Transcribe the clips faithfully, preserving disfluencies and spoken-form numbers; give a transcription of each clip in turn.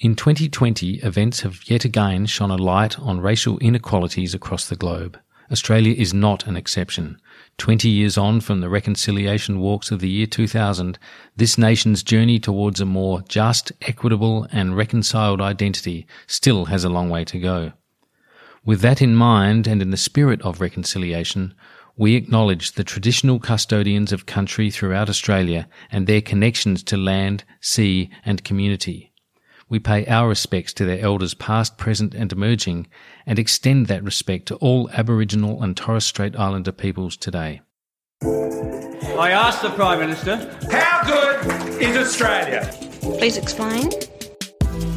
In twenty twenty, events have yet again shone a light on racial inequalities across the globe. Australia is not an exception. Twenty years on from the reconciliation walks of the year two thousand, this nation's journey towards a more just, equitable and reconciled identity still has a long way to go. With that in mind, and in the spirit of reconciliation, we acknowledge the traditional custodians of country throughout Australia and their connections to land, sea and community. We pay our respects to their elders past, present and emerging, and extend that respect to all Aboriginal and Torres Strait Islander peoples today. I asked the Prime Minister, how good is Australia? Please explain.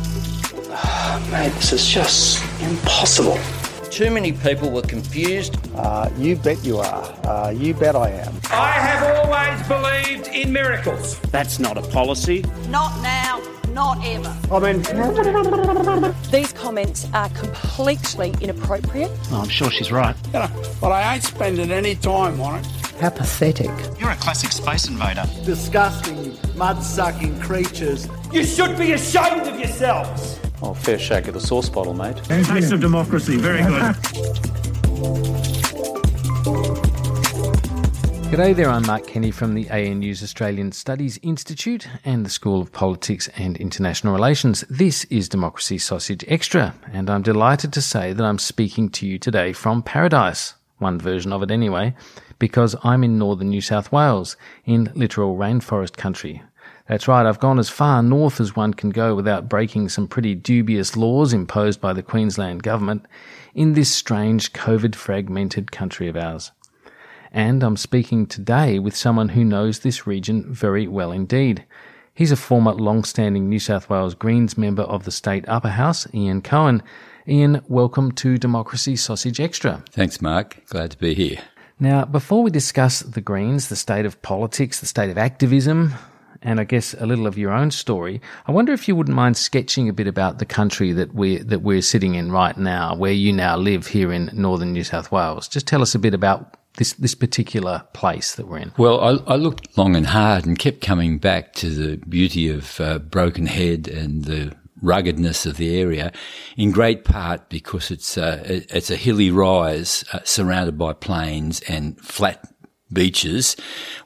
Oh, mate, this is just impossible. Too many people were confused. Uh, you bet you are. Uh, you bet I am. I have always believed in miracles. That's not a policy. Not now. Not ever. I mean, these comments are completely inappropriate. Oh, I'm sure she's right. You know, but I ain't spending any time on it. How pathetic. You're a classic space invader. Disgusting, mud-sucking creatures. You should be ashamed of yourselves. Oh, fair shake of the sauce bottle, mate. Taste of democracy, very good. G'day there, I'm Mark Kenny from the A N U's Australian Studies Institute and the School of Politics and International Relations. This is Democracy Sausage Extra, and I'm delighted to say that I'm speaking to you today from paradise, one version of it anyway, because I'm in northern New South Wales, in littoral rainforest country. That's right, I've gone as far north as one can go without breaking some pretty dubious laws imposed by the Queensland government in this strange COVID-fragmented country of ours. And I'm speaking today with someone who knows this region very well indeed. He's a former long-standing New South Wales Greens member of the state upper house, Ian Cohen. Ian, welcome to Democracy Sausage Extra. Thanks, Mark. Glad to be here. Now, before we discuss the Greens, the state of politics, the state of activism, and I guess a little of your own story, I wonder if you wouldn't mind sketching a bit about the country that we're, that we're sitting in right now, where you now live here in northern New South Wales. Just tell us a bit about this this particular place that we're in. Well, I, I looked long and hard and kept coming back to the beauty of uh, Broken Head and the ruggedness of the area, in great part because it's uh, it's a hilly rise uh, surrounded by plains and flat beaches,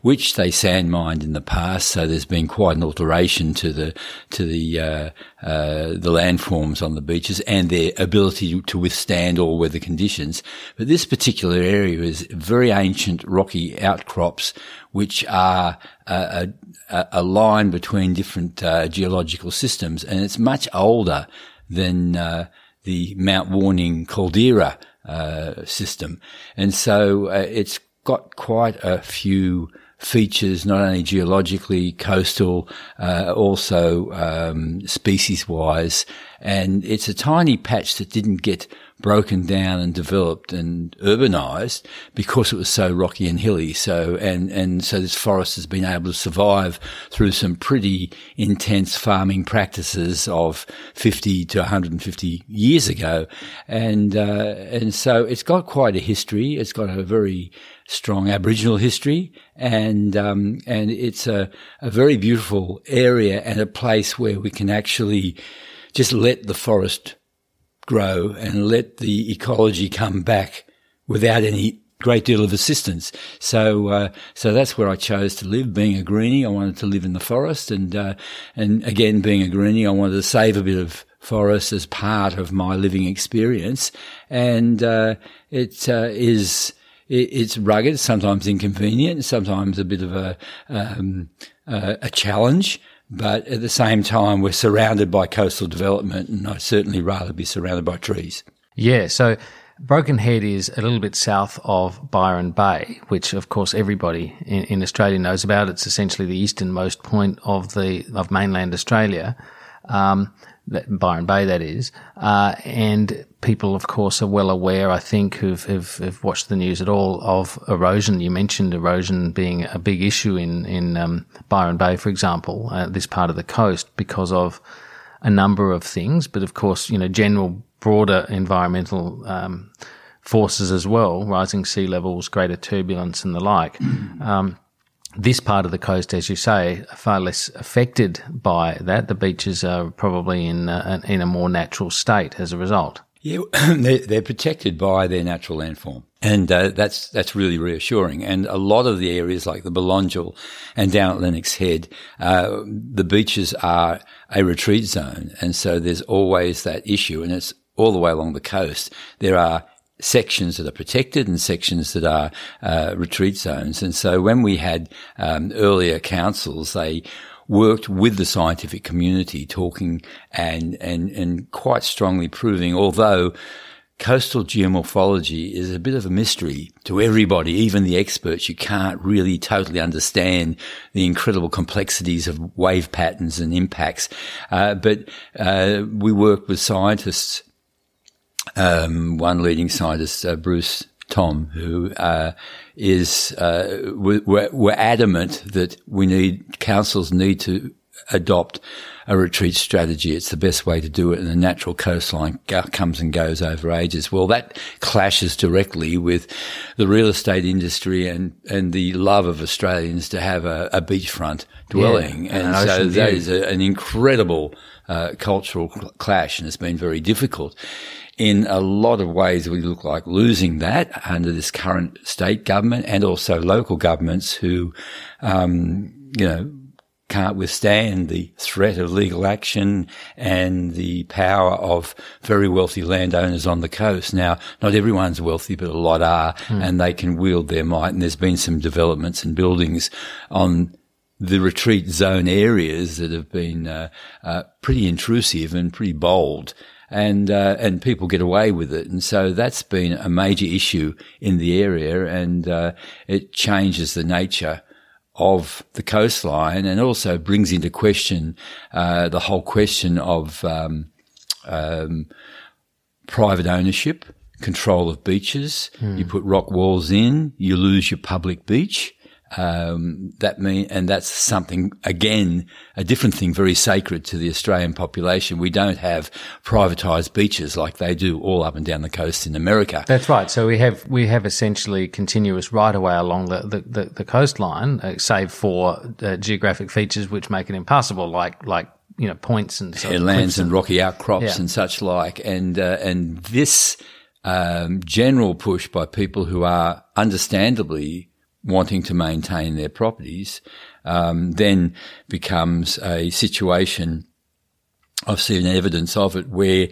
which they sand mined in the past, so there's been quite an alteration to the to the uh, uh, the landforms on the beaches and their ability to withstand all weather conditions. But this particular area is very ancient rocky outcrops, which are a, a, a line between different uh, geological systems, and it's much older than uh, the Mount Warning caldera uh, system, and so uh, it's got quite a few features, not only geologically, coastal, uh, also um, species-wise. And it's a tiny patch that didn't get broken down and developed and urbanized because it was so rocky and hilly. So, and, and so this forest has been able to survive through some pretty intense farming practices of fifty to one hundred fifty years ago. And, uh, and so it's got quite a history. It's got a very strong Aboriginal history, and, um, and it's a, a very beautiful area and a place where we can actually just let the forest grow and let the ecology come back without any great deal of assistance. So, uh, so that's where I chose to live. Being a greenie, I wanted to live in the forest, and, uh, and again, being a greenie, I wanted to save a bit of forest as part of my living experience. And, uh, it, uh, is, it, it's rugged, sometimes inconvenient, sometimes a bit of a, um, uh, a challenge. But at the same time, we're surrounded by coastal development, and I'd certainly rather be surrounded by trees. Yeah, so Broken Head is a little bit south of Byron Bay, which, of course, everybody in, in Australia knows about. It's essentially the easternmost point of the of mainland Australia, um, that, Byron Bay, that is. Uh, and people, of course, are well aware, I think, who've, who've, who've watched the news at all, of erosion. You mentioned erosion being a big issue in, in um, Byron Bay, for example, uh, this part of the coast, because of a number of things. But, of course, you know, general broader environmental um, forces as well, rising sea levels, greater turbulence and the like. Um, this part of the coast, as you say, are far less affected by that. The beaches are probably in a, in a more natural state as a result. Yeah, they're protected by their natural landform, and uh, that's that's really reassuring. And a lot of the areas like the Belongel and down at Lennox Head, uh, the beaches are a retreat zone, and so there's always that issue, and it's all the way along the coast. There are sections that are protected and sections that are uh, retreat zones. And so when we had um, earlier councils, they worked with the scientific community, talking and and and quite strongly proving, although coastal geomorphology is a bit of a mystery to everybody, even the experts. You can't really totally understand the incredible complexities of wave patterns and impacts. Uh, but uh, we worked with scientists. Um, one leading scientist, uh, Bruce Tom, who, uh, is, uh, we're, we're adamant that we need, councils need to adopt a retreat strategy. It's the best way to do it, and the natural coastline comes and goes over ages. Well, that clashes directly with the real estate industry and, and the love of Australians to have a, a beachfront dwelling. Yeah, and, and so that is a, an incredible, uh, cultural clash, and it's been very difficult. In a lot of ways, we look like losing that under this current state government, and also local governments who, um, you know, can't withstand the threat of legal action and the power of very wealthy landowners on the coast. Now, not everyone's wealthy, but a lot are, mm. and they can wield their might. And there's been some developments and buildings on the retreat zone areas that have been uh, uh, pretty intrusive and pretty bold. And, uh, and people get away with it. And so that's been a major issue in the area, and, uh, it changes the nature of the coastline, and also brings into question, uh, the whole question of, um, um, private ownership, control of beaches. Mm. You put rock walls in, you lose your public beach. Um, that mean, and that's something, again, a different thing, very sacred to the Australian population. We don't have privatised beaches like they do all up and down the coast in America. That's right. So we have, we have essentially continuous right of way along the, the, the, the coastline, uh, save for uh, geographic features which make it impassable, like, like, you know, points and so yeah, lands and rocky outcrops yeah. and such like. And, uh, and this, um, general push by people who are understandably wanting to maintain their properties, um, then becomes a situation. I've seen evidence of it where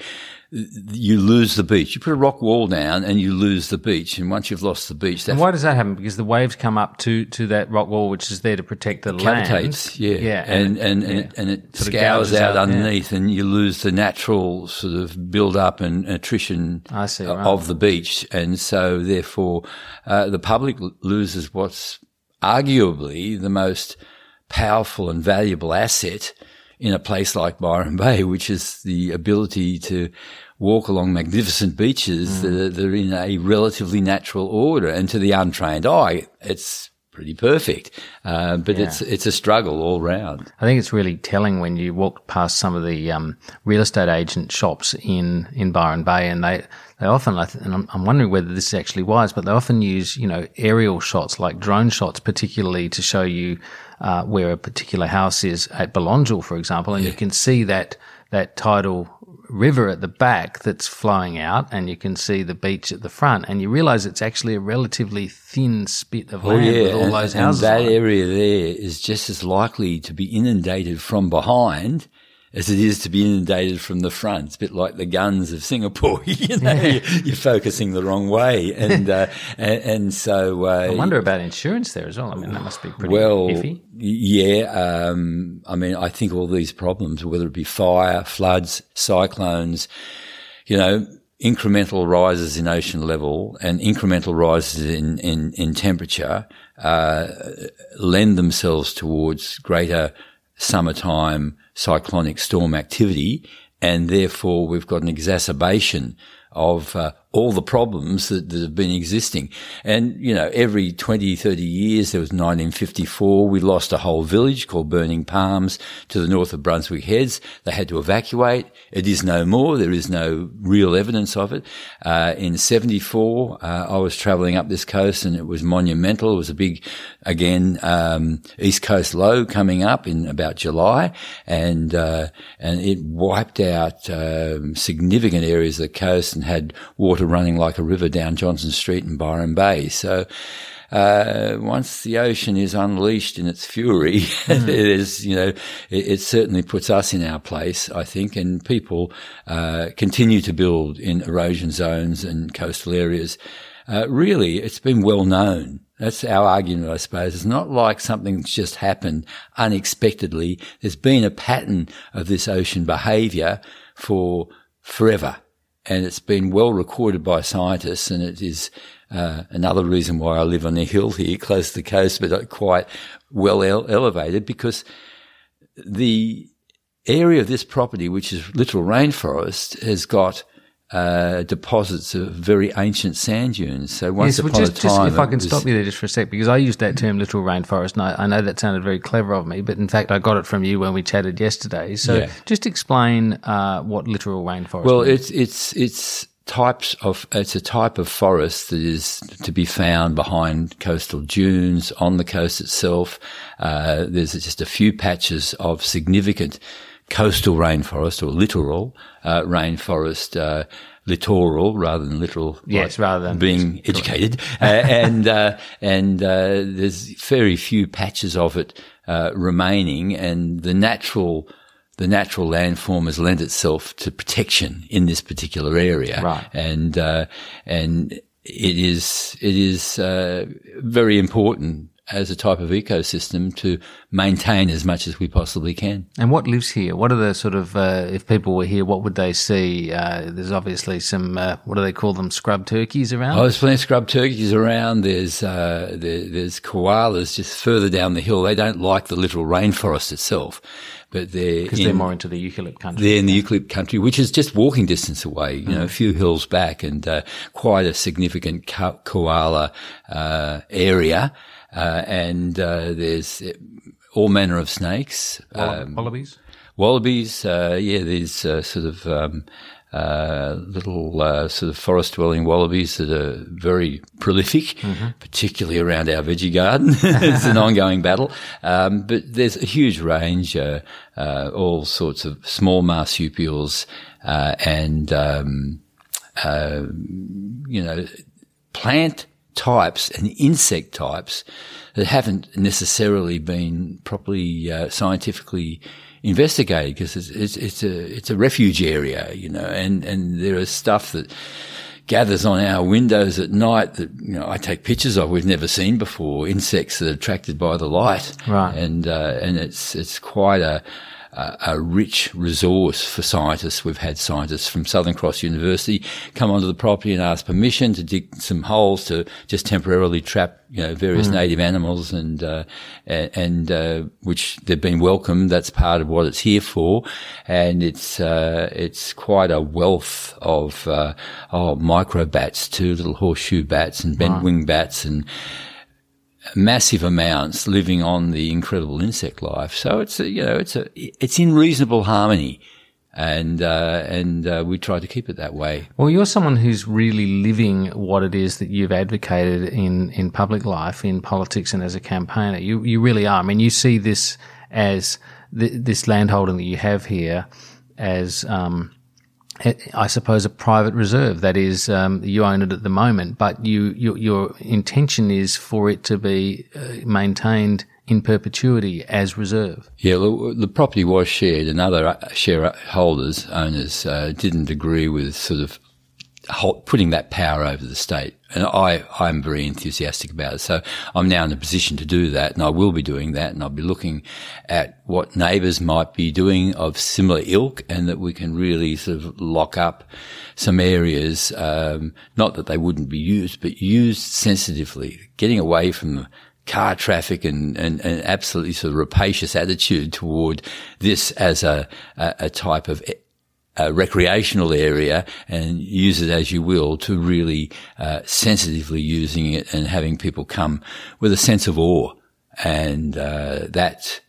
you lose the beach. You put a rock wall down and you lose the beach. And once you've lost the beach, that's... And why does that happen? Because the waves come up to, to that rock wall, which is there to protect the land. Cavitates, yeah. yeah. And, and, and, yeah. and it, and it scours out, out underneath, yeah. and you lose the natural sort of build up and attrition I see, right. of the beach. And so therefore, uh, the public loses what's arguably the most powerful and valuable asset in a place like Byron Bay, which is the ability to walk along magnificent beaches mm. that, are, that are in a relatively natural order. And to the untrained eye, it's pretty perfect. Uh, but yeah. it's, it's a struggle all round. I think it's really telling when you walk past some of the, um, real estate agent shops in, in Byron Bay, and they, they often, and I'm, I'm wondering whether this is actually wise, but they often use, you know, aerial shots, like drone shots, particularly to show you, uh, where a particular house is at Belongel, for example, and yeah. you can see that, that tidal river at the back that's flowing out, and you can see the beach at the front, and you realise it's actually a relatively thin spit of oh, land yeah. with all and, those houses. And that on. Area there is just as likely to be inundated from behind as it is to be inundated from the front. It's a bit like the guns of Singapore. You know, yeah. you're focusing the wrong way, and uh, and, and so uh, I wonder about insurance there as well. I mean, that must be pretty well, iffy. Yeah, um, I mean, I think all these problems, whether it be fire, floods, cyclones, you know, incremental rises in ocean level and incremental rises in, in, in temperature uh, lend themselves towards greater summertime cyclonic storm activity, and therefore we've got an exacerbation of uh, all the problems that, that have been existing. And, you know, every twenty, thirty years, there was nineteen fifty-four, we lost a whole village called Burning Palms to the north of Brunswick Heads. They had to evacuate. It is no more. There is no real evidence of it. Uh, in seventy-four, uh, I was travelling up this coast and it was monumental. It was a big, again, um, East Coast low coming up in about July, and, uh, and it wiped out, um, significant areas of the coast and had water running like a river down Johnson Street in Byron Bay. So uh, once the ocean is unleashed in its fury, mm. it is, you know, it, it certainly puts us in our place, I think, and people uh, continue to build in erosion zones and coastal areas. Uh, really, it's been well known. That's our argument, I suppose. It's not like something's just happened unexpectedly. There's been a pattern of this ocean behaviour for forever. And it's been well recorded by scientists, and it is uh, another reason why I live on a hill here close to the coast, but quite well ele- elevated, because the area of this property, which is literal rainforest, has got uh, deposits of very ancient sand dunes. So once yes, upon well, just, a time... Just, if I can stop you there just for a sec, because I used that term literal rainforest, and I, I know that sounded very clever of me, but in fact I got it from you when we chatted yesterday. So yeah. just explain uh, what literal rainforest well, means. Well, it's, it's, it's types of, it's a type of forest that is to be found behind coastal dunes, on the coast itself. Uh, there's just a few patches of significant coastal rainforest, or littoral uh, rainforest, uh, littoral rather than literal. Yes, like rather than being yes, educated, uh, and uh, and uh, there's very few patches of it uh, remaining, and the natural. The natural landform has lent itself to protection in this particular area, right. and uh, and it is it is uh, very important as a type of ecosystem to maintain as much as we possibly can. And what lives here? What are the sort of, uh, if people were here, what would they see? Uh, there's obviously some, uh, what do they call them, scrub turkeys around? Oh, there's plenty of scrub turkeys around. There's uh, there, there's koalas just further down the hill. They don't like the literal rainforest itself. But they're because they're more into the eucalypt country. They're in the eucalypt country, which is just walking distance away, you mm-hmm. know, a few hills back, and uh, quite a significant ko- koala uh, area. Uh, and uh, there's all manner of snakes. Um, wallabies? Wallabies, uh, yeah, there's uh, sort of um, uh, little uh, sort of forest-dwelling wallabies that are very prolific, mm-hmm. particularly around our veggie garden. It's an ongoing battle. Um, but there's a huge range, uh, uh, all sorts of small marsupials uh, and, um, uh, you know, plant types and insect types that haven't necessarily been properly uh, scientifically investigated, because it's, it's, it's a it's a refuge area, you know, and, and there is stuff that gathers on our windows at night that, you know, I take pictures of we've never seen before, insects that are attracted by the light, right? And uh, and it's it's quite a Uh, a rich resource for scientists. We've had scientists from Southern Cross University come onto the property and ask permission to dig some holes to just temporarily trap, you know, various mm. native animals, and uh, and uh, which they've been welcomed. That's part of what it's here for, and it's uh, it's quite a wealth of uh, oh micro bats too, little horseshoe bats and bent right. wing bats and. Massive amounts living on the incredible insect life, so it's a, you know it's a it's in reasonable harmony, and uh, and uh, we try to keep it that way. Well, you're someone who's really living what it is that you've advocated in, in public life, in politics, and as a campaigner. You you really are. I mean, you see this as th- this landholding that you have here as. Um, I suppose a private reserve, that is, um, you own it at the moment, but you, you, your intention is for it to be uh, maintained in perpetuity as reserve. Yeah, the, the property was shared, and other shareholders, owners, uh, didn't agree with sort of putting that power over the state. And I, I'm very enthusiastic about it. So I'm now in a position to do that, and I will be doing that, and I'll be looking at what neighbours might be doing of similar ilk, and that we can really sort of lock up some areas, um, not that they wouldn't be used, but used sensitively, getting away from the car traffic and, and, and absolutely sort of rapacious attitude toward this as a, a, a type of a recreational area, and use it as you will, to really uh, sensitively using it and having people come with a sense of awe. And uh, that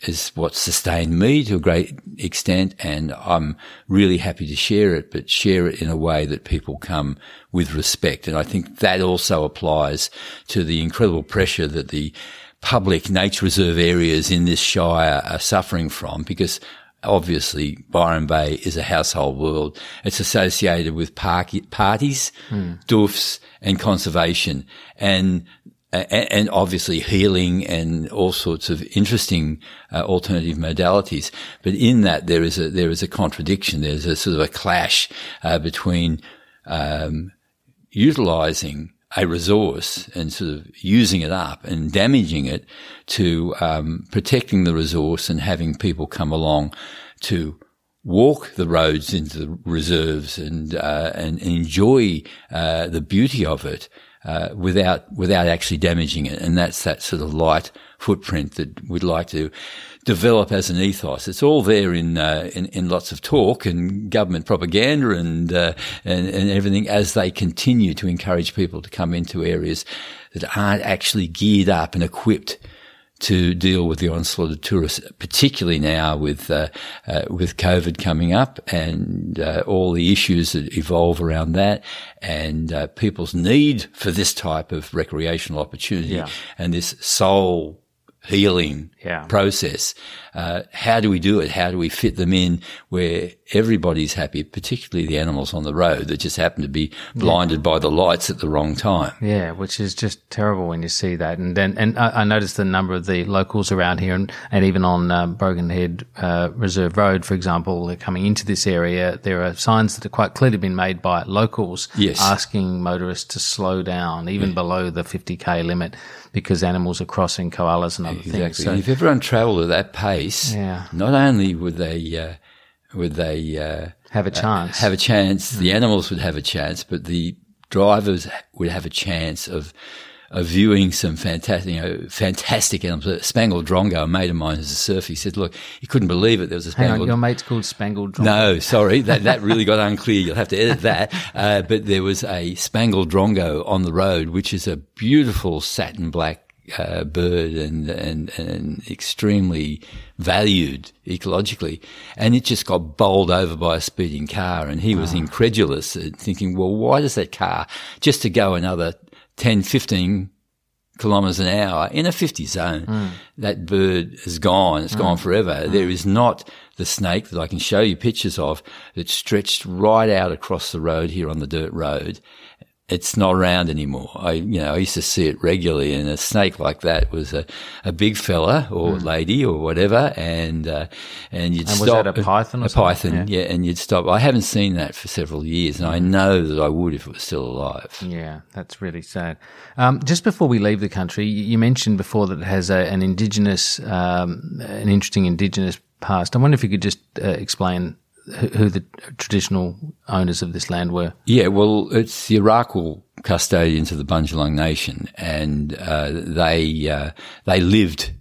is what sustained me to a great extent, and I'm really happy to share it, but share it in a way that people come with respect. And I think that also applies to the incredible pressure that the public nature reserve areas in this shire are suffering from, because obviously, Byron Bay is a household word. It's associated with park, parties, mm. doofs, and conservation, and, and and obviously healing and all sorts of interesting uh, alternative modalities. But in that, there is a there is a contradiction. There's a sort of a clash uh, between um, utilising a resource and sort of using it up and damaging it, to um, protecting the resource and having people come along to walk the roads into the reserves and uh, and enjoy uh, the beauty of it uh, without without actually damaging it. And that's that sort of light footprint that we'd like to develop as an ethos. It's all there in uh, in, in lots of talk and government propaganda and, uh, and and everything, as they continue to encourage people to come into areas that aren't actually geared up and equipped to deal with the onslaught of tourists, particularly now with uh, uh, with COVID coming up and uh, all the issues that evolve around that, and uh, people's need for this type of recreational opportunity yeah. and this soul healing yeah. process. Uh, how do we do it? How do we fit them in where everybody's happy, particularly the animals on the road that just happen to be blinded yeah. by the lights at the wrong time? Yeah, which is just terrible when you see that. And then, and I, I noticed the number of the locals around here, and, and even on um, Broken Head uh, Reserve Road, for example, coming into this area, there are signs that are quite clearly been made by locals yes. asking motorists to slow down, even yeah. below the fifty K limit, because animals are crossing, koalas and other exactly. things. So, and if everyone travelled at that pace, yeah. not only would they uh, would they uh, have a chance, uh, have a chance, mm. the animals would have a chance, but the drivers would have a chance of of viewing some fantastic, you know, fantastic animals. A spangled drongo, a mate of mine who's a surfer, he said, "Look, he couldn't believe it. There was a spangled." Hang on, your mate's called spangled drongo. No, sorry, that that really got unclear. You'll have to edit that. Uh, but there was a spangled drongo on the road, which is a beautiful satin black Uh, bird and, and, and extremely valued ecologically. And it just got bowled over by a speeding car. And he was oh. incredulous, thinking, well, why does that car, just to go another ten, fifteen kilometres an hour in a fifty zone, mm. that bird is gone. It's mm. gone forever. Mm. There is not the snake that I can show you pictures of that stretched right out across the road here on the dirt road. It's not around anymore. I, you know, I used to see it regularly, and a snake like that was a, a big fella or mm. lady or whatever, and uh, and you'd and stop. And was that a python? Or a something? python, yeah. yeah, and you'd stop. I haven't seen that for several years, and I know that I would if it was still alive. Yeah, that's really sad. Um, just before we leave the country, you mentioned before that it has a, an indigenous, um, an interesting indigenous past. I wonder if you could just uh, explain who the traditional owners of this land were. Yeah, well, it's the Arakwal custodians of the Bundjalung Nation, and uh, they uh, they lived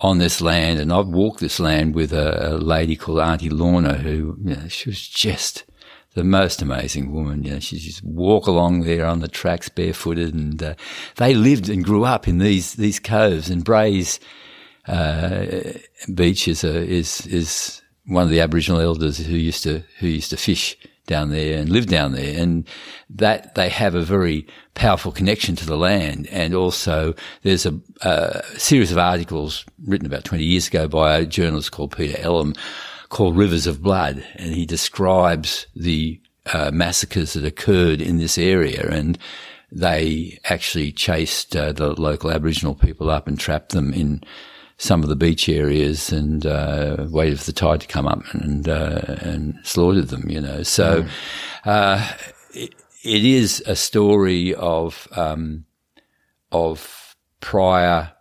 on this land, and I've walked this land with a, a lady called Auntie Lorna, who, you know, she was just the most amazing woman. You know, she just walk along there on the tracks barefooted, and uh, they lived and grew up in these these coves. And Bray's uh, beach is a, is is one of the Aboriginal elders who used to who used to fish down there and live down there, and that they have a very powerful connection to the land. And also there's a, a series of articles written about twenty years ago by a journalist called Peter Ellum called Rivers of Blood, and he describes the uh, massacres that occurred in this area, and they actually chased uh, the local Aboriginal people up and trapped them in some of the beach areas, and uh, waited for the tide to come up and uh, and slaughtered them, you know. So mm. uh, it, it is a story of um, of prior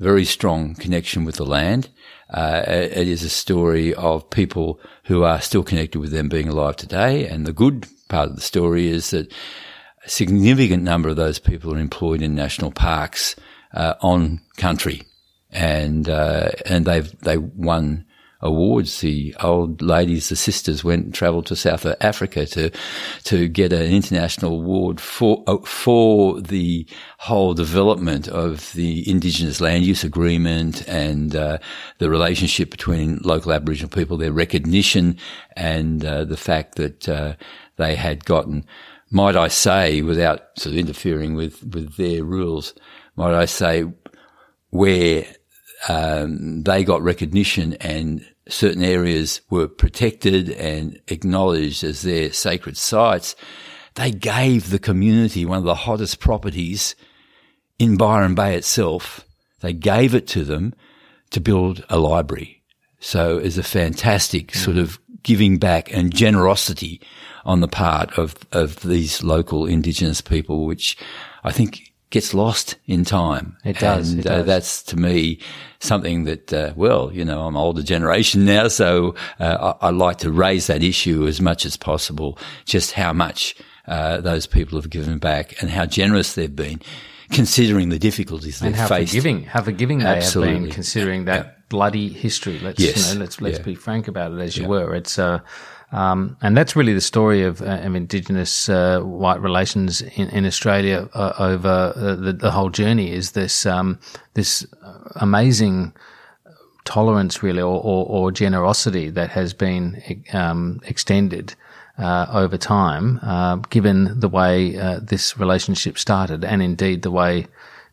very strong connection with the land. Uh, it is a story of people who are still connected with them being alive today. And the good part of the story is that a significant number of those people are employed in national parks uh, on country, and uh, and they've they won awards. The old ladies, the sisters, went and travelled to South Africa to to get an international award for for the whole development of the Indigenous Land Use Agreement and uh, the relationship between local Aboriginal people, their recognition, and uh, the fact that uh, they had gotten, might I say, without sort of interfering with, with their rules, might I say, where um, they got recognition and certain areas were protected and acknowledged as their sacred sites, they gave the community one of the hottest properties in Byron Bay itself. They gave it to them to build a library. So it's a fantastic mm. sort of giving back and generosity on the part of, of these local Indigenous people, which I think gets lost in time. It does. And it does. Uh, that's, to me, something that, uh, well, you know, I'm an older generation now, so uh, I, I like to raise that issue as much as possible, just how much uh, those people have given back and how generous they've been, considering the difficulties they've faced. And how forgiving, how forgiving they Absolutely. have been, considering that yeah. bloody history. Let's yes. you know, let's let's yeah. be frank about it, as yeah. you were. It's uh, um, and that's really the story of, uh, of Indigenous uh, white relations in, in Australia uh, over uh, the, the whole journey. Is this um, this amazing tolerance, really, or, or, or generosity that has been um, extended Uh, over time, uh, given the way uh, this relationship started and indeed the way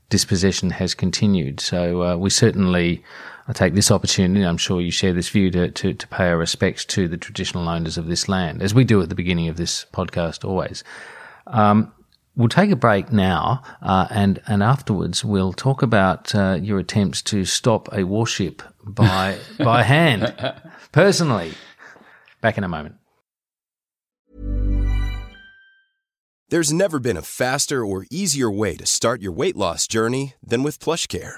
dispossession has continued. So uh, we certainly, I take this opportunity, I'm sure you share this view, to, to, to pay our respects to the traditional owners of this land, as we do at the beginning of this podcast always. Um, we'll take a break now uh, and, and afterwards we'll talk about uh, your attempts to stop a warship by by hand, personally. Back in a moment. There's never been a faster or easier way to start your weight loss journey than with PlushCare.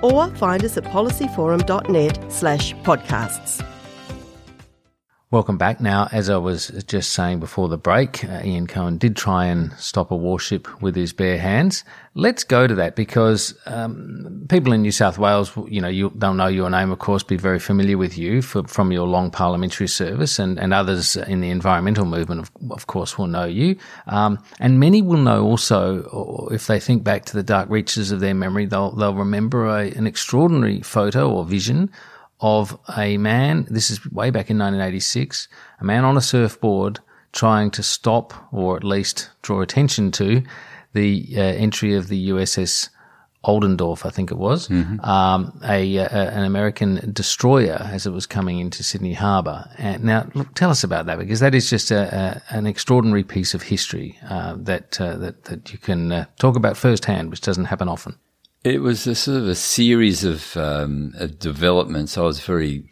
Or find us at policyforum.net slash podcasts. Welcome back. Now, as I was just saying before the break, uh, Ian Cohen did try and stop a warship with his bare hands. Let's go to that because um, people in New South Wales, you know, you, they'll know your name, of course, be very familiar with you for, from your long parliamentary service, and, and others in the environmental movement, of, of course, will know you. Um, and many will know also, or if they think back to the dark reaches of their memory, they'll, they'll remember a, an extraordinary photo or vision of a man, this is way back in nineteen eighty-six, a man on a surfboard trying to stop or at least draw attention to the uh, entry of the U S S Oldendorf, I think it was, mm-hmm. um, a, a an American destroyer as it was coming into Sydney Harbour. And now, look, tell us about that, because that is just a, a, an extraordinary piece of history uh, that, uh, that that you can uh, talk about firsthand, which doesn't happen often. It was a sort of a series of, um, of developments. I was very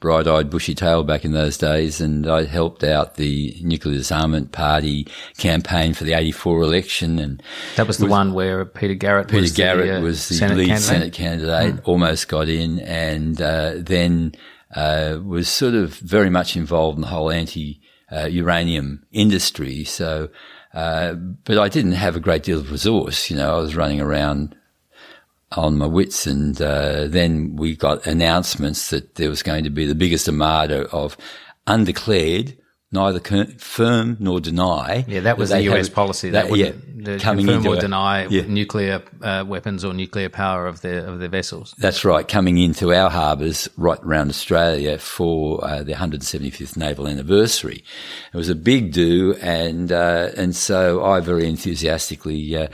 bright-eyed, bushy-tailed back in those days, and I helped out the Nuclear Disarmament Party campaign for the eighty-four election. And that was the was, one where Peter Garrett Peter was Garrett the, uh, was the Senate lead candidate. Senate candidate, mm. almost got in, and uh, then uh, was sort of very much involved in the whole anti uh, uranium industry. So, uh, but I didn't have a great deal of resource. You know, I was running around on my wits, and uh, then we got announcements that there was going to be the biggest armada of undeclared, neither confirm nor deny. Yeah, that was that the U S have, policy. That, that yeah, the coming confirm or a, deny yeah. nuclear uh, weapons or nuclear power of their of their vessels. That's right, coming into our harbours right around Australia for uh, the one hundred seventy-fifth naval anniversary. It was a big do, and uh, and so I very enthusiastically uh,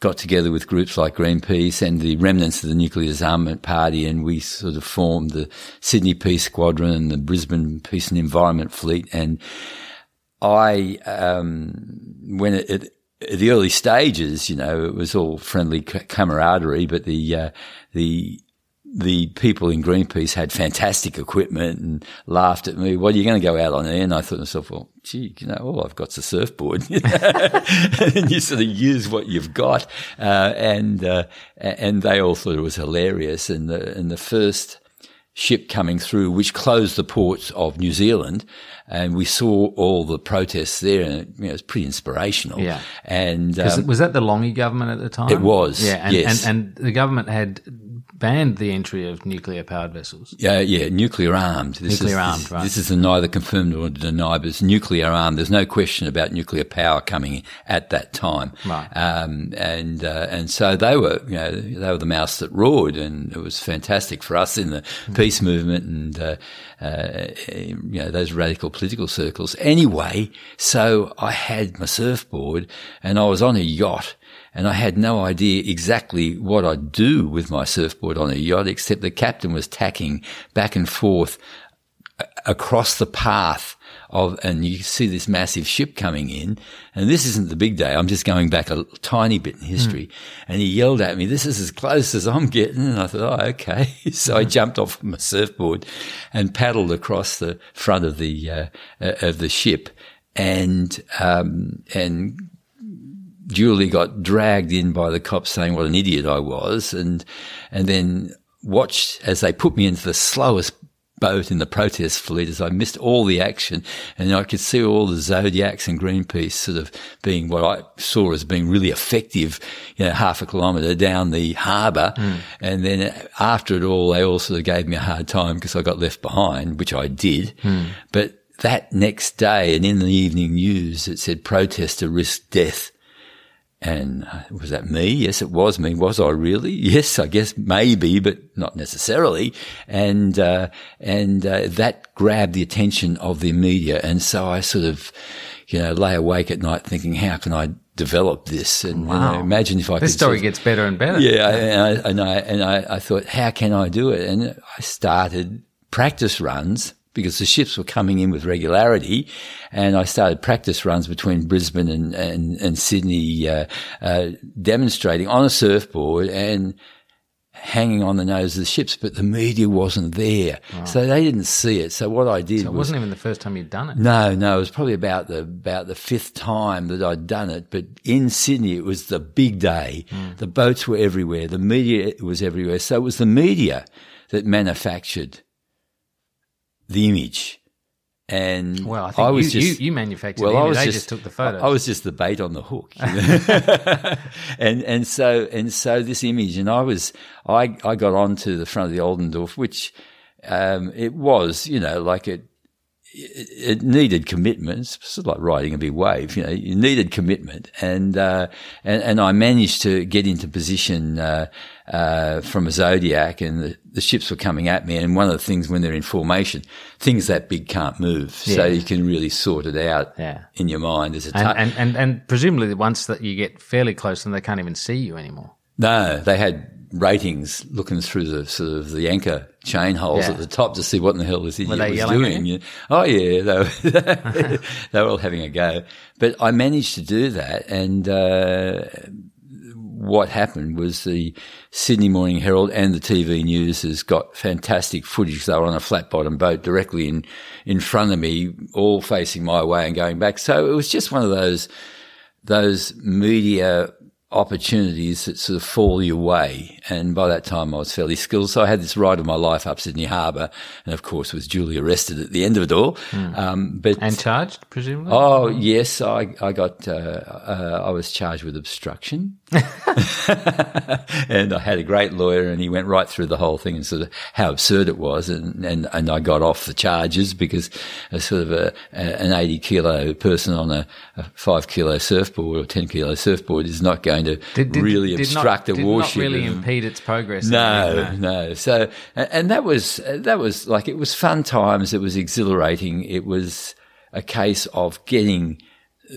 got together with groups like Greenpeace and the remnants of the Nuclear Disarmament Party, and we sort of formed the Sydney Peace Squadron and the Brisbane Peace and Environment Fleet. And I, um, when it, it, at the early stages, you know, it was all friendly camaraderie, but the, uh, the, the people in Greenpeace had fantastic equipment and laughed at me. What are you going to go out on air? And I thought to myself, well, gee, you know, all I've got's a surfboard. And you sort of use what you've got. Uh, and, uh, and they all thought it was hilarious. And the, and the first ship coming through, which closed the ports of New Zealand, and we saw all the protests there, and you know, it was pretty inspirational. Yeah. And, um, was that the Longy government at the time? It was. Yeah. And, yes. and, and the government had banned the entry of nuclear-powered vessels. Yeah, uh, yeah, nuclear-armed. This nuclear-armed, is, right. This is a neither confirmed nor denied, but it's nuclear-armed. There's no question about nuclear power coming in at that time. Right. Um, and uh, and so they were, you know, they were the mouse that roared, and it was fantastic for us in the peace movement and, uh, uh, you know, those radical political circles. Anyway, so I had my surfboard and I was on a yacht. And I had no idea exactly what I'd do with my surfboard on a yacht, except the captain was tacking back and forth across the path of, and you see this massive ship coming in. And this isn't the big day. I'm just going back a tiny bit in history. Mm. And he yelled at me, "This is as close as I'm getting." And I thought, oh, okay. So I jumped off my surfboard and paddled across the front of the, uh, uh of the ship and, um, and, duly got dragged in by the cops saying what an idiot I was, and and then watched as they put me into the slowest boat in the protest fleet as I missed all the action, and I could see all the Zodiacs and Greenpeace sort of being what I saw as being really effective, you know, half a kilometre down the harbour. Mm. And then after it all, they all sort of gave me a hard time because I got left behind, which I did. Mm. But that next day, and in the evening news, it said protester risked death. And was that me? Yes, it was me. Was I really? Yes, I guess maybe, but not necessarily. And, uh, and, uh, that grabbed the attention of the media. And so I sort of, you know, lay awake at night thinking, how can I develop this? And wow. you know, imagine if I this could. This story sort of, gets better and better. Yeah. And I, and I, and I, I thought, how can I do it? And I started practice runs, because the ships were coming in with regularity, and I started practice runs between Brisbane and, and, and Sydney, uh, uh, demonstrating on a surfboard and hanging on the nose of the ships, but the media wasn't there. Right. So they didn't see it. So what I did was... So it wasn't was, even the first time you'd done it? No, no, it was probably about the, about the fifth time that I'd done it, but in Sydney it was the big day. Mm. The boats were everywhere. The media was everywhere. So it was the media that manufactured the image, and well, I, think I was you, just you, you manufactured. Well, the image. I was they just, just took the photos. I was just the bait on the hook, you know? and and so and so this image, and I was I I got onto the front of the Oldendorf, which um it was you know like it it, it needed commitment. It's sort of like riding a big wave, you know, you needed commitment, and uh, and and I managed to get into position. Uh, Uh, from a Zodiac, and the, the ships were coming at me. And one of the things when they're in formation, things that big can't move. Yeah. So you can really sort it out yeah. in your mind as a and, and, and, and presumably once that you get fairly close, then they can't even see you anymore. No, they had ratings looking through the sort of the anchor chain holes yeah. at the top to see what in the hell this idiot was doing. You? Oh, yeah, they were, they were all having a go. But I managed to do that, and uh what happened was the Sydney Morning Herald and the T V News has got fantastic footage. They were on a flat-bottom boat directly in, in front of me, all facing my way and going back. So it was just one of those, those media opportunities that sort of fall your way. And by that time I was fairly skilled. So I had this ride of my life up Sydney Harbour and, of course, was duly arrested at the end of it all. Mm. Um, but and charged, presumably? Oh, yes. I, I got, uh, uh, I was charged with obstruction. And I had a great lawyer, and he went right through the whole thing and sort of how absurd it was. And, and, and I got off the charges because a sort of a, a an eighty kilo person on a, a five kilo surfboard or ten kilo surfboard is not going to did, did, really did obstruct not, a did warship. Did not really impede its progress. No, no. So, and that was, that was like, it was fun times. It was exhilarating. It was a case of getting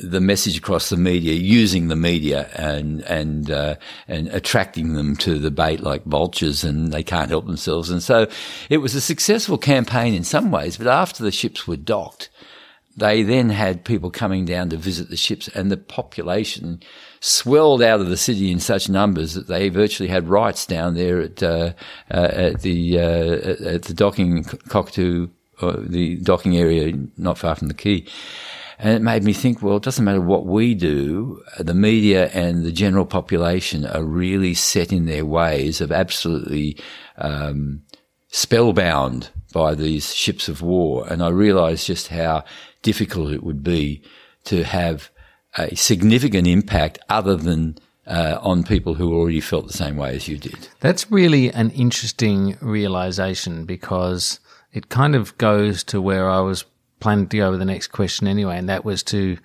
the message across the media, using the media and, and, uh, and attracting them to the bait like vultures, and they can't help themselves. And so it was a successful campaign in some ways, but after the ships were docked, they then had people coming down to visit the ships, and the population swelled out of the city in such numbers that they virtually had rights down there at, uh, uh at the, uh, at the docking cockatoo, or the docking area not far from the quay. And it made me think, well, it doesn't matter what we do, the media and the general population are really set in their ways of absolutely um spellbound by these ships of war. And I realised just how difficult it would be to have a significant impact other than uh, on people who already felt the same way as you did. That's really an interesting realisation, because it kind of goes to where I was planning to go with the next question anyway, and that was to,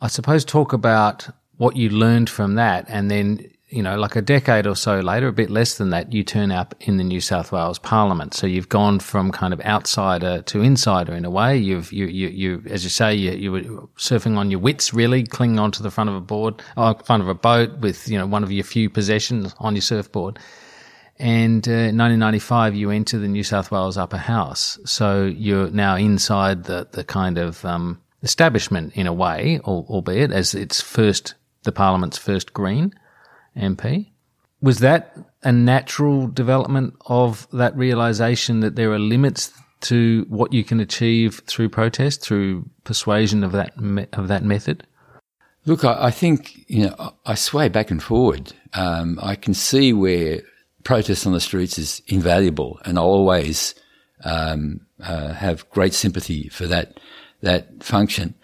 I suppose, talk about what you learned from that. And then, you know, like a decade or so later, a bit less than that, you turn up in the New South Wales Parliament. So you've gone from kind of outsider to insider in a way. You've, you, you, you, as you say, you, you were surfing on your wits, really, clinging onto the front of a board, or front of a boat with, you know, one of your few possessions on your surfboard. And uh, in nineteen ninety-five, you enter the New South Wales Upper House. So you're now inside the, the kind of, um, establishment in a way, albeit as its first, the Parliament's first Green M P. Was that a natural development of that realisation that there are limits to what you can achieve through protest, through persuasion of that me- of that method? Look, I, I think, you know, I sway back and forward. Um, I can see where protest on the streets is invaluable, and I'll always um, uh, have great sympathy for that that function.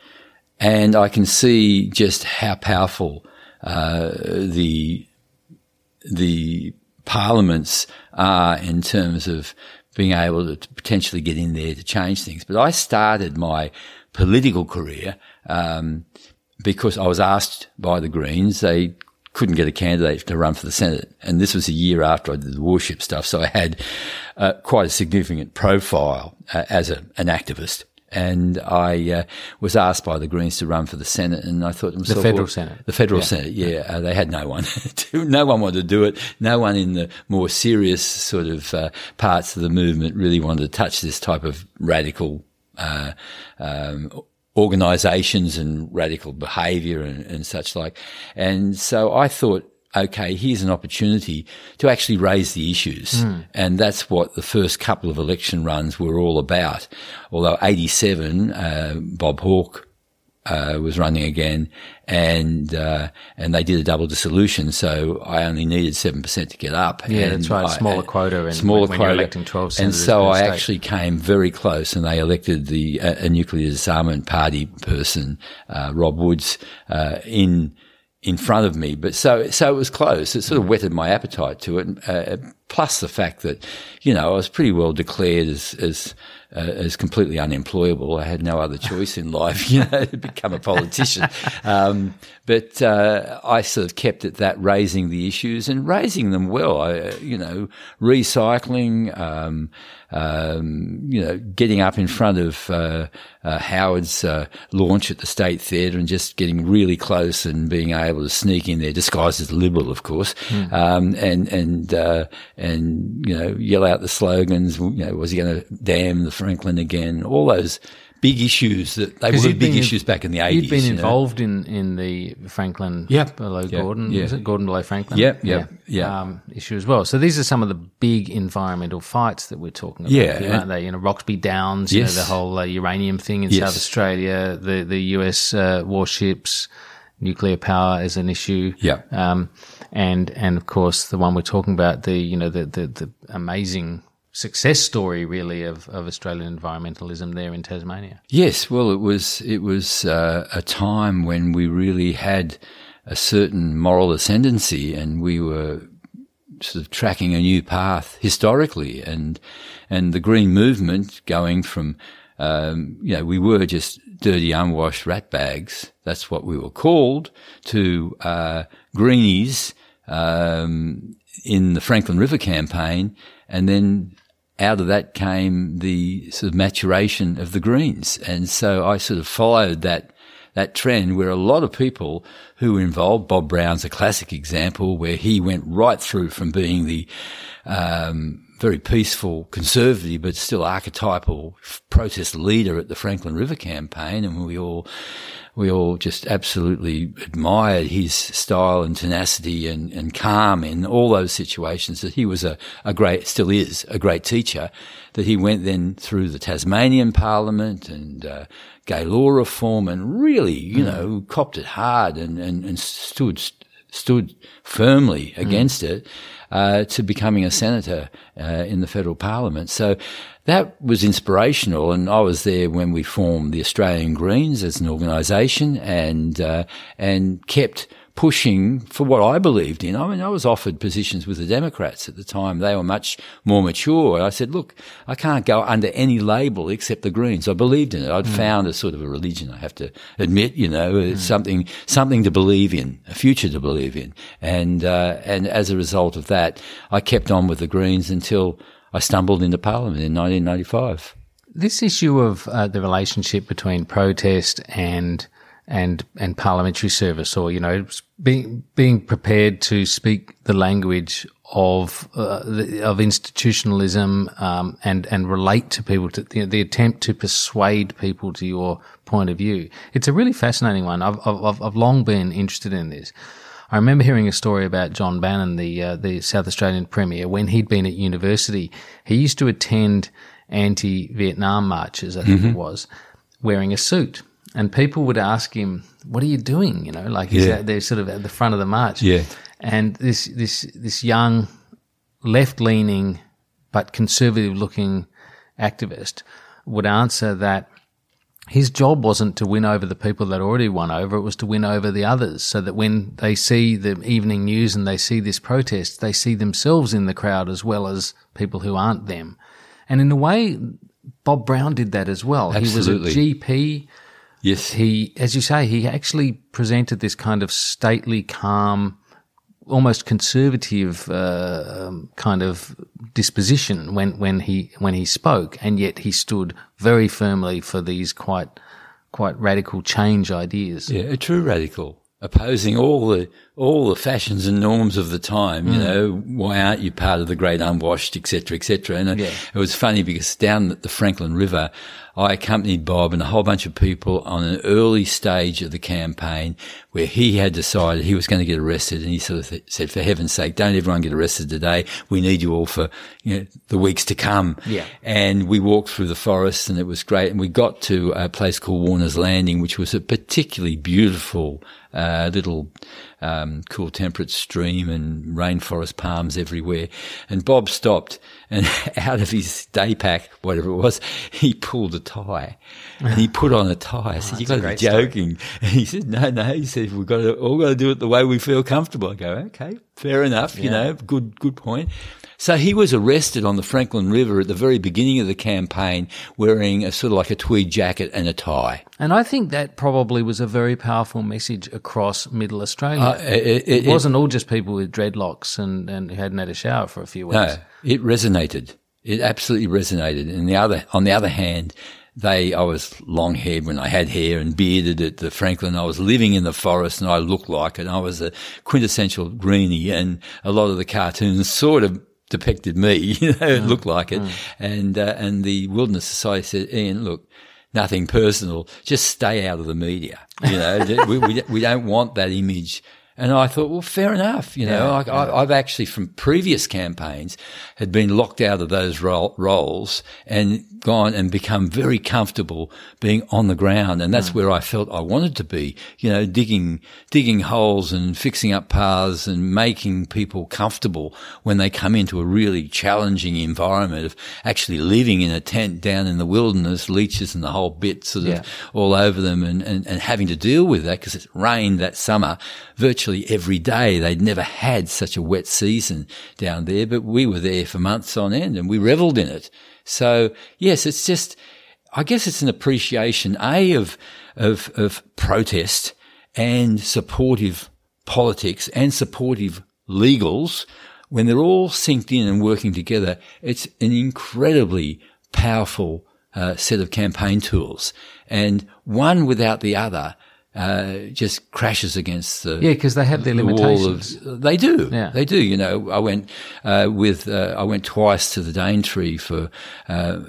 And I can see just how powerful Uh, the the parliaments are in terms of being able to potentially get in there to change things. But I started my political career um, because I was asked by the Greens. They couldn't get a candidate to run for the Senate, and this was a year after I did the warship stuff, so I had uh, quite a significant profile uh, as a, an activist. And I uh, was asked by the Greens to run for the Senate, and I thought to myself, the Federal well, Senate, the Federal yeah. Senate, yeah, uh, they had no one, to, no one wanted to do it. No one in the more serious sort of uh, parts of the movement really wanted to touch this type of radical uh, um, organisations and radical behaviour and, and such like. And so I thought, okay, here's an opportunity to actually raise the issues. Mm. And that's what the first couple of election runs were all about. Although eighty-seven, uh, Bob Hawke, uh, was running again, and, uh, and they did a double dissolution. So I only needed seven percent to get up. Yeah, and that's right. Smaller I, quota. And smaller when quota. You're electing twelve senators. And so I state. actually came very close, and they elected the, uh, a Nuclear Disarmament Party person, uh, Rob Woods, uh, in, in front of me, but so so it was close. It sort of whetted my appetite to it. Uh, plus the fact that, you know, I was pretty well declared as as uh, as completely unemployable. I had no other choice in life, you know, to become a politician. Um, but uh, I sort of kept at that, raising the issues and raising them well. I, you know, recycling, um, um, you know, getting up in front of uh, uh, Howard's uh, launch at the State Theatre and just getting really close and being able to sneak in there, disguised as Liberal, of course, mm. um, and and uh, and you know, yell out the slogans. You know, was he going to damn the Franklin again? All those big issues that they were big issues in, back in the eighties. You'd been you know? involved in, in the Franklin yep. below yep. Gordon, yep. is it? Gordon below Franklin? Yep, yep, yeah, yeah. Um, issue as well. So these are some of the big environmental fights that we're talking about, yeah, here, aren't they? You know, Roxby Downs, yes. you know, the whole uh, uranium thing in yes. South Australia, the the U S uh, warships. nuclear power is an issue. Yeah. Um, and, and of course, the one we're talking about, the, you know, the, the, the amazing success story really of, of Australian environmentalism there in Tasmania. Yes. Well, it was, it was uh, a time when we really had a certain moral ascendancy and we were sort of tracking a new path historically, and, and the green movement going from, um, you know, we were just dirty, unwashed rat bags. That's what we were called, to, uh, greenies, um, in the Franklin River campaign. And then out of that came the sort of maturation of the Greens. And so I sort of followed that, that trend where a lot of people who were involved, Bob Brown's a classic example where he went right through from being the, um, very peaceful, conservative, but still archetypal protest leader at the Franklin River campaign. And we all, we all just absolutely admired his style and tenacity and, and calm in all those situations, that he was a, a great, still is a great teacher, that he went then through the Tasmanian Parliament and, uh, gay law reform and really, you mm. know, copped it hard and, and, and stood, stood firmly against mm. it. Uh, to becoming a senator uh, in the federal parliament. So that was inspirational, and I was there when we formed the Australian Greens as an organisation, and uh, and kept pushing for what I believed in. I mean, I was offered positions with the Democrats at the time. They were much more mature. And I said, look, I can't go under any label except the Greens. I believed in it. I'd mm. found a sort of a religion, I have to admit, you know, mm. something, something to believe in, a future to believe in. And, uh, and as a result of that, I kept on with the Greens until I stumbled into Parliament in nineteen ninety-five. This issue of uh, the relationship between protest and and and parliamentary service, or, you know, being being prepared to speak the language of uh, the, of institutionalism um and and relate to people, to you know, the attempt to persuade people to your point of view. It's a really fascinating one. I've I've I've long been interested in this. I remember hearing a story about John Bannon, the uh, the South Australian Premier, when he'd been at university. He used to attend anti-Vietnam marches, I think mm-hmm. it was, wearing a suit. And people would ask him, "What are you doing?" You know, like he's yeah. out there, sort of at the front of the march. Yeah. And this this this young, left-leaning but conservative-looking activist would answer that his job wasn't to win over the people that already won over; it was to win over the others, so that when they see the evening news and they see this protest, they see themselves in the crowd as well as people who aren't them. And in a way, Bob Brown did that as well. Absolutely. He was a G P. Yes. He, as you say, he actually presented this kind of stately, calm, almost conservative uh, um, kind of disposition when, when he when he spoke, and yet he stood very firmly for these quite quite radical change ideas. Yeah, a true radical, opposing all the all the fashions and norms of the time. You mm. know, why aren't you part of the great unwashed, et cetera, et cetera. And yeah. it was funny because down at the Franklin River, I accompanied Bob and a whole bunch of people on an early stage of the campaign where he had decided he was going to get arrested, and he sort of th- said, for heaven's sake, don't everyone get arrested today. We need you all for, you know, the weeks to come. Yeah. And we walked through the forest, and it was great. And we got to a place called Warner's Landing, which was a particularly beautiful uh, little um cool temperate stream and rainforest palms everywhere. And Bob stopped, and out of his day pack, whatever it was, he pulled a tie. And he put on a tie. I said, oh, "You got to be joking." Story. And he said, "No, no." He said, "We've got to all got to do it the way we feel comfortable." I go, "Okay, fair enough. Yeah. You know, good, good point." So he was arrested on the Franklin River at the very beginning of the campaign wearing a sort of like a tweed jacket and a tie. And I think that probably was a very powerful message across Middle Australia. Uh, it, it, it wasn't it, all just people with dreadlocks and, and who hadn't had a shower for a few weeks. No, it resonated. It absolutely resonated. And the other, on the other hand, They, I was long-haired when I had hair and bearded at the Franklin. I was living in the forest and I looked like it. I was a quintessential greenie, and a lot of the cartoons sort of depicted me, you know, it mm. looked like it. Mm. And, uh, and the Wilderness Society said, "Ian, look, nothing personal. Just stay out of the media. You know, we, we, we don't want that image And I thought, well, fair enough. You know, yeah, I, yeah. I, I've actually from previous campaigns had been locked out of those ro- roles and gone and become very comfortable being on the ground. And that's mm. where I felt I wanted to be, you know, digging, digging holes and fixing up paths and making people comfortable when they come into a really challenging environment of actually living in a tent down in the wilderness, leeches and the whole bit sort of yeah. all over them and, and, and having to deal with that because it's rained that summer virtually every day. They'd never had such a wet season down there, but we were there for months on end and we reveled in it. So yes, it's just, I guess it's an appreciation, A, of, of, of protest and supportive politics and supportive legals. When they're all synced in and working together, it's an incredibly powerful uh, set of campaign tools, and one without the other Uh, just crashes against the yeah because they have their the limitations. Wall of, they do, yeah. they do. You know, I went uh, with uh, I went twice to the Daintree for uh,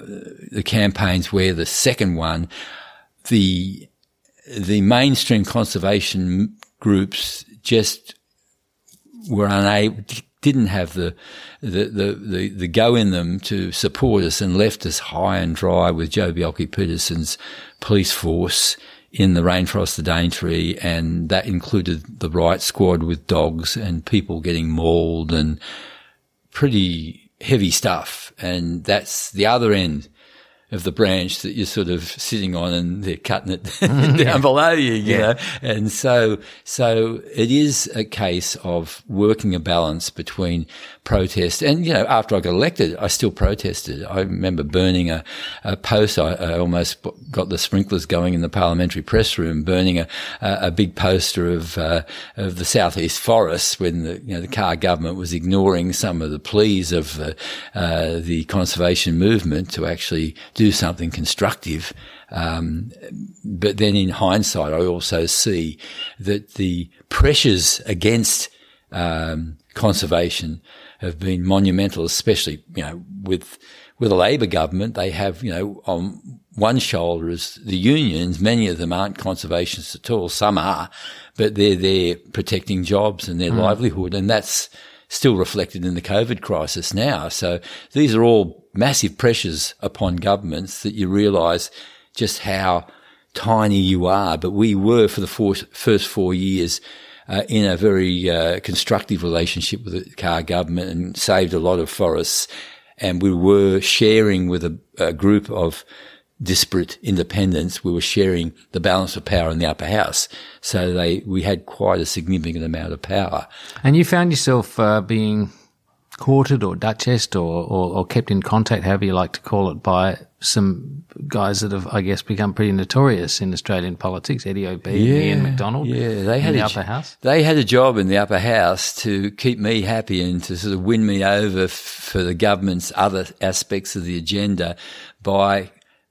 the campaigns where the second one, the the mainstream conservation groups just were unable. Didn't have the, the, the, the, the go in them to support us and left us high and dry with Joe Bjelke-Petersen's police force in the rainforest, the Daintree, and that included the riot squad with dogs and people getting mauled and pretty heavy stuff. And that's the other end of the branch that you're sort of sitting on, and they're cutting it down yeah. below you, you yeah. know. And so, so it is a case of working a balance between protest and, you know, after I got elected, I still protested. I remember burning a, a post. I, I almost got the sprinklers going in the parliamentary press room, burning a, a, a big poster of, uh, of the Southeast Forests when the, you know, the Carr government was ignoring some of the pleas of the, uh, the conservation movement to actually do something constructive. Um, but then in hindsight, I also see that the pressures against, um, conservation have been monumental, especially, you know, with, with a Labor government. They have, you know, on one shoulder is the unions. Many of them aren't conservationists at all. Some are, but they're there protecting jobs and their mm. livelihood. And that's still reflected in the COVID crisis now. So these are all massive pressures upon governments that you realise just how tiny you are. But we were for the four, first four years uh, in a very uh, constructive relationship with the Carr government and saved a lot of forests. And we were sharing with a, a group of disparate independents. We were sharing the balance of power in the upper house. So they we had quite a significant amount of power. And you found yourself uh, being courted or duchessed or, or, or kept in contact, however you like to call it, by some guys that have, I guess, become pretty notorious in Australian politics, Eddie O'Brien, yeah, Ian MacDonald, yeah, they had in the a, upper house. They had a job in the upper house to keep me happy and to sort of win me over f- for the government's other aspects of the agenda by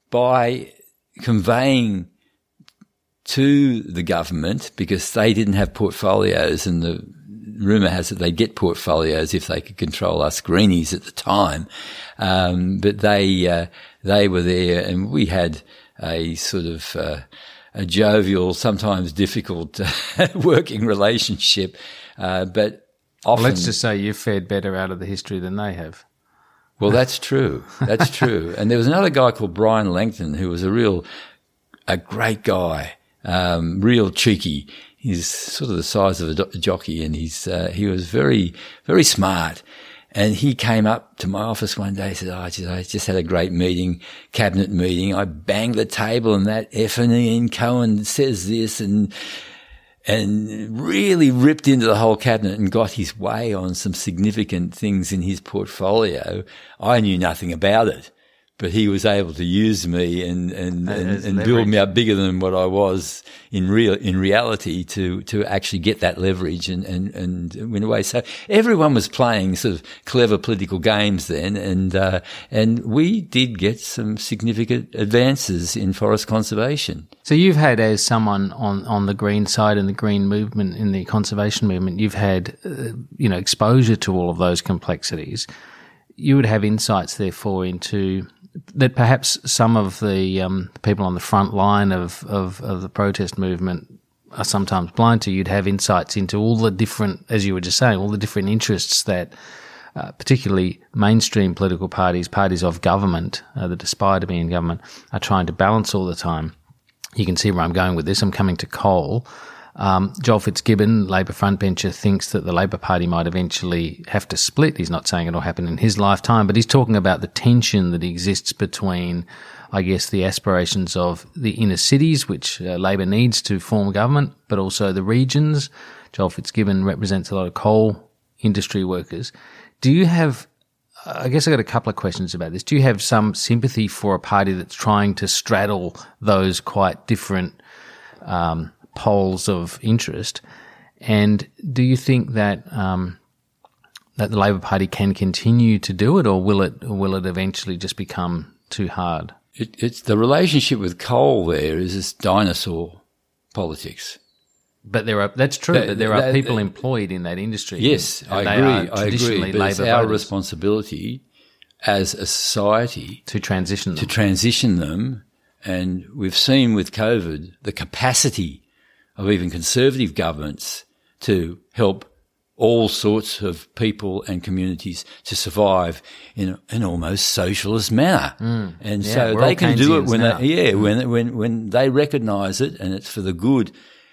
by conveying to the government, because they didn't have portfolios and the rumour has it they get portfolios if they could control us greenies at the time. Um, but they, uh, they were there and we had a sort of, uh, a jovial, sometimes difficult working relationship. Uh, but often. Well, let's just say you fared better out of the history than they have. Well, that's true. That's true. And there was another guy called Brian Langton who was a real, a great guy, um, real cheeky. He's sort of the size of a do- jockey and he's, uh, he was very, very smart. And he came up to my office one day and said, oh, geez, I just had a great meeting, cabinet meeting. I banged the table and that effing Ian Cohen says this and, and really ripped into the whole cabinet and got his way on some significant things in his portfolio. I knew nothing about it, but he was able to use me and, and, and, and build me up bigger than what I was in real, in reality to, to actually get that leverage and, and, and win away. So everyone was playing sort of clever political games then. And, uh, and we did get some significant advances in forest conservation. So you've had, as someone on, on the green side and the green movement, in the conservation movement, you've had, uh, you know, exposure to all of those complexities. You would have insights, therefore, into that perhaps some of the um, people on the front line of, of, of the protest movement are sometimes blind to, you'd have insights into all the different, as you were just saying, all the different interests that uh, particularly mainstream political parties, parties of government uh, that aspire to be in government, are trying to balance all the time. You can see where I'm going with this. I'm coming to coal. Um, Joel Fitzgibbon, Labor frontbencher, thinks that the Labor Party might eventually have to split. He's not saying it'll happen in his lifetime, but he's talking about the tension that exists between, I guess, the aspirations of the inner cities, which uh, Labor needs to form government, but also the regions. Joel Fitzgibbon represents a lot of coal industry workers. Do you have, I guess I've got a couple of questions about this. Do you have some sympathy for a party that's trying to straddle those quite different um poles of interest, and do you think that um, that the Labor Party can continue to do it, or will it will it eventually just become too hard? It, it's the relationship with coal. There is this dinosaur politics, but there are that's true. That, but there are that, people that, employed in that industry. Yes, and, and I agree. I agree. But it's our voters. responsibility as a society to transition them. to transition them, and we've seen with COVID the capacity of even conservative governments to help all sorts of people and communities to survive in an almost socialist manner. Mm, and yeah, so they can do it when now. they, yeah, mm. when, when, when they recognize it and it's for the good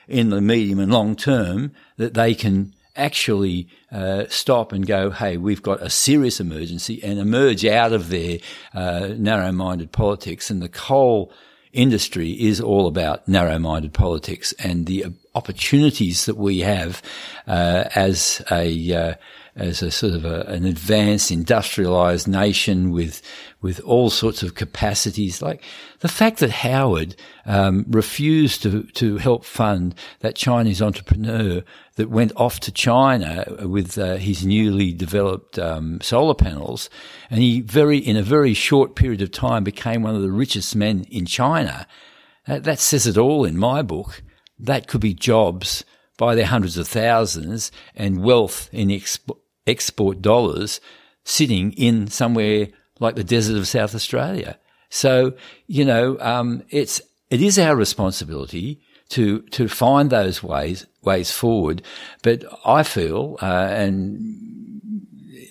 in the medium and long term, that they can actually, uh, stop and go, hey, we've got a serious emergency, and emerge out of their, uh, narrow-minded politics. And the coal industry is all about narrow-minded politics and the opportunities that we have uh, as a uh, as a sort of a, an advanced industrialized nation with with all sorts of capacities. Like the fact that Howard um, refused to to help fund that Chinese entrepreneur that went off to China with uh, his newly developed um, solar panels, and he very in a very short period of time became one of the richest men in China. Uh, that says it all in my book. That could be jobs by their hundreds of thousands and wealth in exp- export dollars sitting in somewhere like the desert of South Australia. So, you know, um, it's it is our responsibility to to find those ways ways forward. But I feel uh, and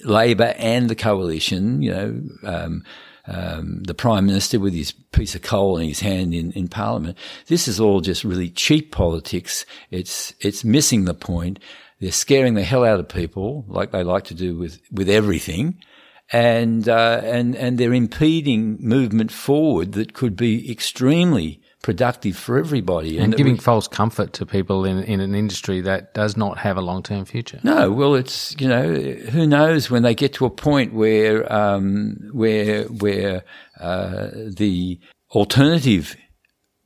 Labor and the coalition, you know, um, um, the Prime Minister with his piece of coal in his hand in, in Parliament, this is all just really cheap politics. It's it's missing the point. They're scaring the hell out of people, like they like to do with with everything. And uh, and and they're impeding movement forward that could be extremely productive for everybody, and, and giving we, false comfort to people in, in an industry that does not have a long term future. No, well, it's you know who knows when they get to a point where um, where where uh, the alternative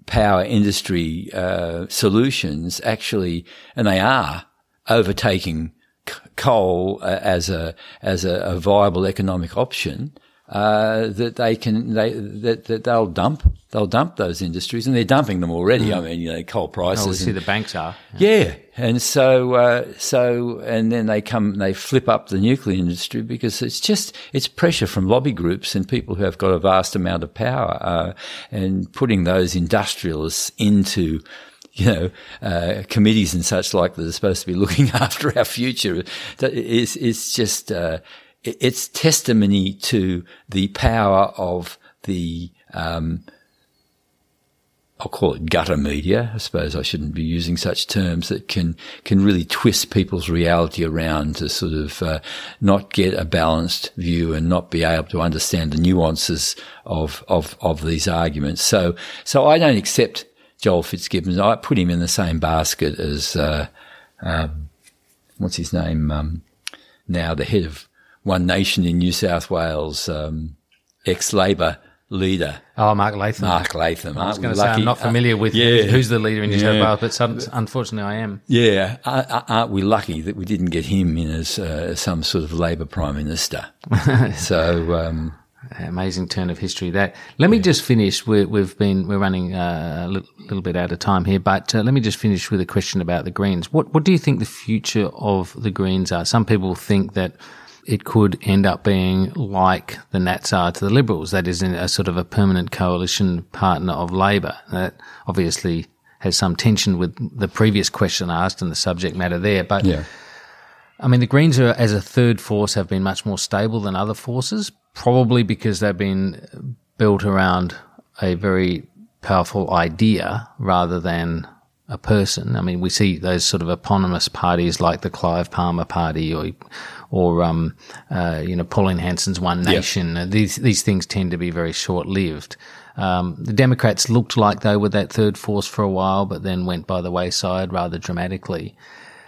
power industry uh, solutions actually, and they are overtaking c- coal uh, as a as a, a viable economic option. Uh, that they can, they, that, that they'll dump, they'll dump those industries, and they're dumping them already. Mm. I mean, you know, coal prices. Oh, we see and, the banks are. Yeah. yeah. And so, uh, so, and then they come, and they flip up the nuclear industry because it's just, it's pressure from lobby groups and people who have got a vast amount of power, uh, and putting those industrialists into, you know, uh, committees and such like that are supposed to be looking after our future. It's, it's just, uh, it's testimony to the power of the, um, I'll call it gutter media. I suppose I shouldn't be using such terms that can, can really twist people's reality around to sort of, uh, not get a balanced view and not be able to understand the nuances of, of, of these arguments. So, so I don't accept Joel Fitzgibbon. I put him in the same basket as, uh, um, what's his name? Um, now the head of One Nation in New South Wales, um, ex-Labor leader. Oh, Mark Latham. Mark Latham. I was going to say, I'm not familiar uh, with yeah. who's the leader in New yeah. South Wales, but some, unfortunately I am. Yeah. Uh, aren't we lucky that we didn't get him in as uh, some sort of Labor Prime Minister? so um, amazing turn of history that. Let me yeah. just finish. We're, we've been, we're running uh, a little, little bit out of time here, but uh, let me just finish with a question about the Greens. What, what do you think the future of the Greens are? Some people think that it could end up being like the Nats are to the Liberals, that is, in a sort of a permanent coalition partner of Labor. That obviously has some tension with the previous question asked and the subject matter there. But, yeah. I mean, the Greens are, as a third force, have been much more stable than other forces, probably because they've been built around a very powerful idea rather than a person. I mean, we see those sort of eponymous parties like the Clive Palmer Party or, or um, uh, you know, Pauline Hanson's One Nation. Yeah. These these things tend to be very short-lived. Um, the Democrats looked like they were that third force for a while, but then went by the wayside rather dramatically.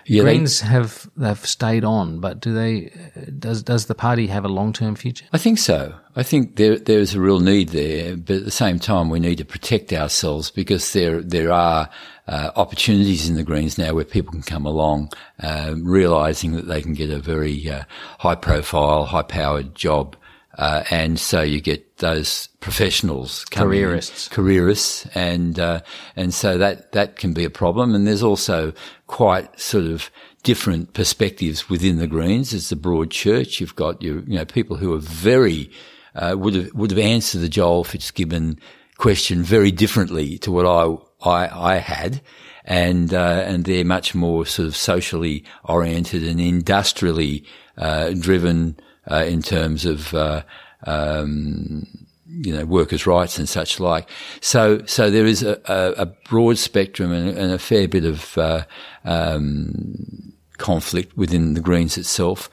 Yeah, Greens they, have have stayed on, but do they? Does does the party have a long term future? I think so. I think there there is a real need there, but at the same time, we need to protect ourselves because there there are uh, opportunities in the Greens now where people can come along, uh, realising that they can get a very uh, high profile, high powered job. Uh, and so you get those professionals, careerists, in, careerists, and uh, and so that that can be a problem. And there's also quite sort of different perspectives within the Greens. It's the broad church. You've got your you know people who are very uh, would have would have answered the Joel Fitzgibbon question very differently to what I I, I had. And, uh, and they're much more sort of socially oriented and industrially, uh, driven, uh, in terms of, uh, um, you know, workers' rights and such like. So, so there is a, a, a broad spectrum and, and a fair bit of, uh, um, conflict within the Greens itself.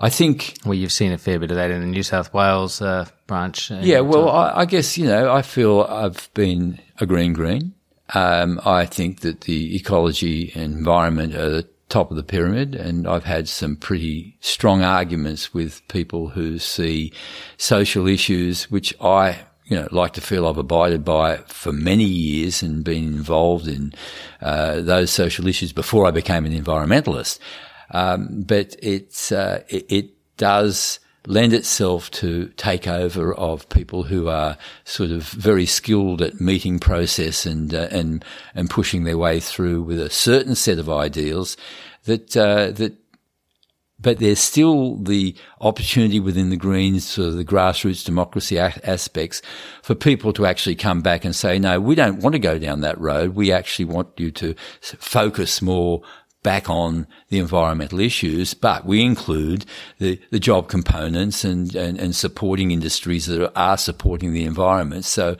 I think. Well, you've seen a fair bit of that in the New South Wales, uh, branch. Yeah. Well, I, I guess, you know, I feel I've been a green green. Um, I think that the ecology and environment are the top of the pyramid, and I've had some pretty strong arguments with people who see social issues, which I, you know, like to feel I've abided by for many years and been involved in, uh, those social issues before I became an environmentalist. Um, but it's, uh, it, it does lend itself to takeover of people who are sort of very skilled at meeting process and uh, and and pushing their way through with a certain set of ideals that uh, that but there's still the opportunity within the Greens, sort of the grassroots democracy a- aspects, for people to actually come back and say, no, we don't want to go down that road. We actually want you to focus more back on the environmental issues, but we include the, the job components and, and, and supporting industries that are supporting the environment. So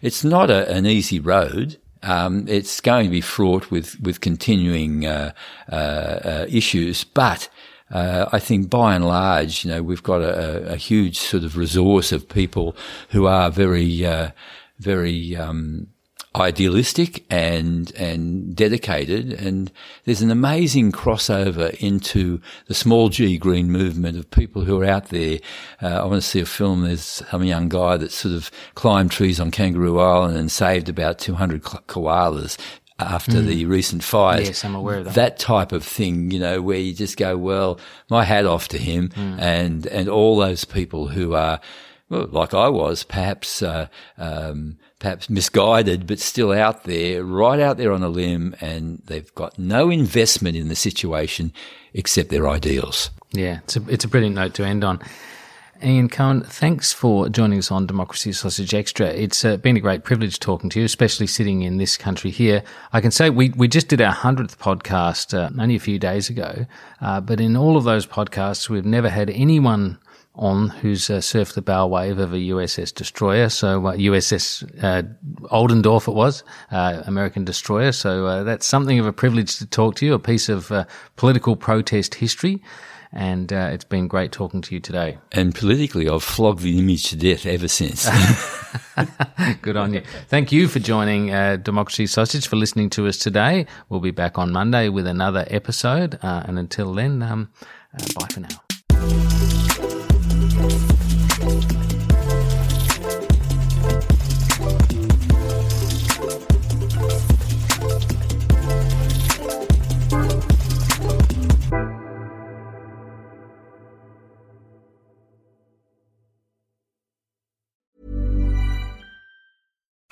it's not a, an easy road. Um, it's going to be fraught with, with continuing, uh, uh, uh issues, but, uh, I think by and large, you know, we've got a, a huge sort of resource of people who are very, uh, very, um, idealistic and and dedicated, and there's an amazing crossover into the small G green movement of people who are out there. Uh, I want to see a film. There's some young guy that sort of climbed trees on Kangaroo Island and saved about two hundred koalas after mm. the recent fires. Yes, I'm aware of that. That type of thing, you know, where you just go, well, my hat off to him mm. and and all those people who are, well, like I was, perhaps. Uh, um, perhaps misguided, but still out there, right out there on a limb, and they've got no investment in the situation except their ideals. Yeah, it's a, it's a brilliant note to end on. Ian Cohen, thanks for joining us on Democracy Sausage Extra. It's uh, been a great privilege talking to you, especially sitting in this country here. I can say we, we just did our hundredth podcast uh, only a few days ago, uh, but in all of those podcasts, we've never had anyone on who's uh, surfed the bow wave of a U S S destroyer, so uh, U S S uh, Oldendorf it was, uh, American destroyer. So uh, that's something of a privilege to talk to you, a piece of uh, political protest history, and uh, it's been great talking to you today. And politically, I've flogged the image to death ever since. Good on you. Thank you for joining uh, Democracy Sausage, for listening to us today. We'll be back on Monday with another episode, uh, and until then, um, uh, bye for now.